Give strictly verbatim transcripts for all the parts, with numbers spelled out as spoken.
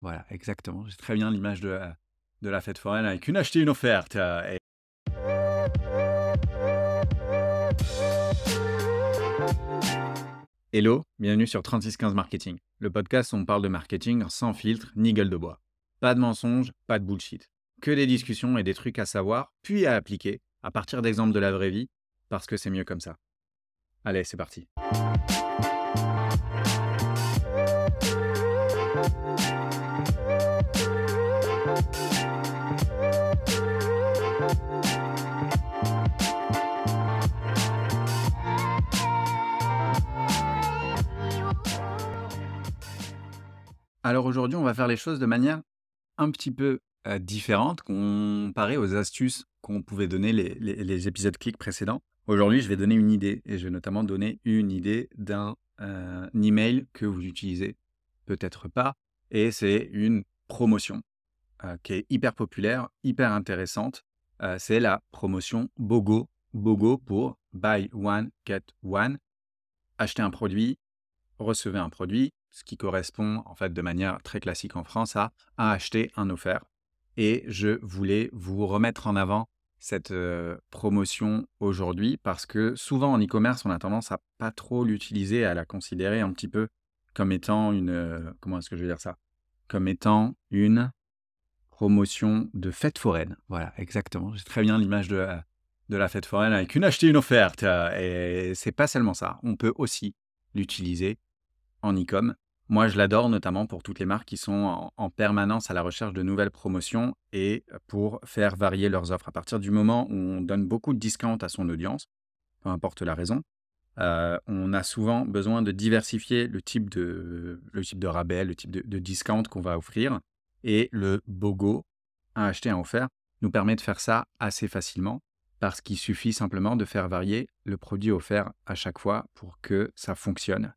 Voilà, exactement. C'est très bien l'image de, de la fête foraine avec une achetée, une offerte. Euh, et... Hello, bienvenue sur trente-six quinze Marketing, le podcast où on parle de marketing sans filtre ni gueule de bois. Pas de mensonges, pas de bullshit. Que des discussions et des trucs à savoir, puis à appliquer, à partir d'exemples de la vraie vie, parce que c'est mieux comme ça. Allez, c'est parti. Alors aujourd'hui, on va faire les choses de manière un petit peu euh, différente comparée aux astuces qu'on pouvait donner les, les, les épisodes Clic précédents. Aujourd'hui, je vais donner une idée et je vais notamment donner une idée d'un euh, email que vous utilisez peut-être pas. Et c'est une promotion euh, qui est hyper populaire, hyper intéressante. Euh, c'est la promotion BOGO. BOGO pour Buy One, Get One. Acheter un produit, recevez un produit. Ce qui correspond en fait de manière très classique en France à, à acheter un offert. Et je voulais vous remettre en avant cette euh, promotion aujourd'hui parce que souvent en e-commerce, on a tendance à pas trop l'utiliser, à la considérer un petit peu comme étant une... Euh, comment est-ce que je vais dire ça ? Comme étant une promotion de fête foraine. Voilà, exactement. J'ai très bien l'image de, de la fête foraine avec une achetée, une offerte. Et c'est pas seulement ça. On peut aussi l'utiliser en e-com. Moi, je l'adore notamment pour toutes les marques qui sont en, en permanence à la recherche de nouvelles promotions et pour faire varier leurs offres. À partir du moment où on donne beaucoup de discounts à son audience, peu importe la raison, euh, on a souvent besoin de diversifier le type de, le type de rabais, le type de, de discount qu'on va offrir. Et le BOGO, un acheté, un offert, nous permet de faire ça assez facilement parce qu'il suffit simplement de faire varier le produit offert à chaque fois pour que ça fonctionne.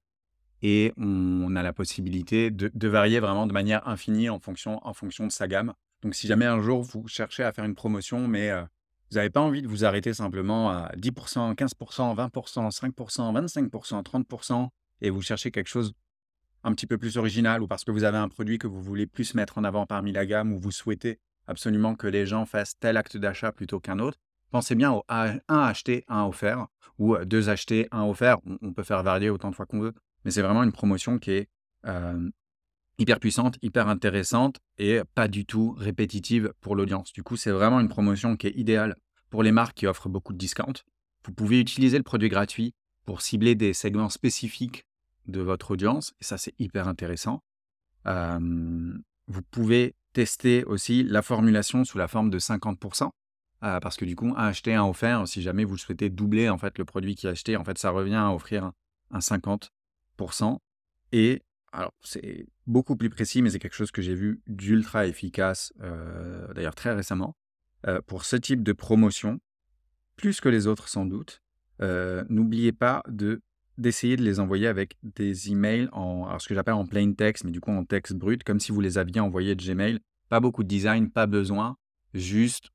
Et on a la possibilité de, de varier vraiment de manière infinie en fonction, en fonction de sa gamme. Donc, si jamais un jour, vous cherchez à faire une promotion, mais euh, vous n'avez pas envie de vous arrêter simplement à dix pour cent, quinze pour cent, vingt pour cent, cinq pour cent, vingt-cinq pour cent, trente pour cent, et vous cherchez quelque chose un petit peu plus original ou parce que vous avez un produit que vous voulez plus mettre en avant parmi la gamme ou vous souhaitez absolument que les gens fassent tel acte d'achat plutôt qu'un autre, pensez bien au un acheté, un offert ou deux achetés, un offert. On, on peut faire varier autant de fois qu'on veut. Mais c'est vraiment une promotion qui est euh, hyper puissante, hyper intéressante et pas du tout répétitive pour l'audience. Du coup, c'est vraiment une promotion qui est idéale pour les marques qui offrent beaucoup de discounts. Vous pouvez utiliser le produit gratuit pour cibler des segments spécifiques de votre audience. Et ça, c'est hyper intéressant. Euh, vous pouvez tester aussi la formulation sous la forme de cinquante pour cent. Euh, parce que du coup, un acheté, un offert, si jamais vous souhaitez doubler en fait, le produit qui est acheté, en fait, ça revient à offrir un, un cinquante pour cent. Et alors c'est beaucoup plus précis, mais c'est quelque chose que j'ai vu d'ultra efficace euh, d'ailleurs très récemment euh, pour ce type de promotion plus que les autres sans doute. Euh, n'oubliez pas de d'essayer de les envoyer avec des emails en alors ce que j'appelle en plain text, mais du coup en texte brut, comme si vous les aviez envoyés de Gmail. Pas beaucoup de design, pas besoin, juste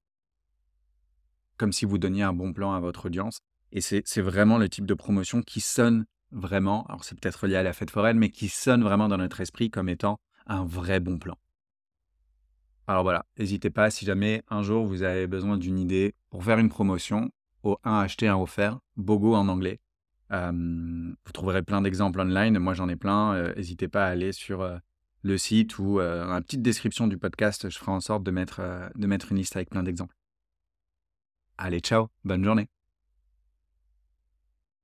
comme si vous donniez un bon plan à votre audience. Et c'est c'est vraiment le type de promotion qui sonne vraiment, alors c'est peut-être lié à la fête foraine, mais qui sonne vraiment dans notre esprit comme étant un vrai bon plan. Alors voilà, n'hésitez pas, si jamais un jour vous avez besoin d'une idée pour faire une promotion, au un acheté, un offert, BOGO en anglais. Euh, vous trouverez plein d'exemples online, moi j'en ai plein, euh, n'hésitez pas à aller sur euh, le site ou euh, dans la petite description du podcast, je ferai en sorte de mettre, euh, de mettre une liste avec plein d'exemples. Allez, ciao, bonne journée.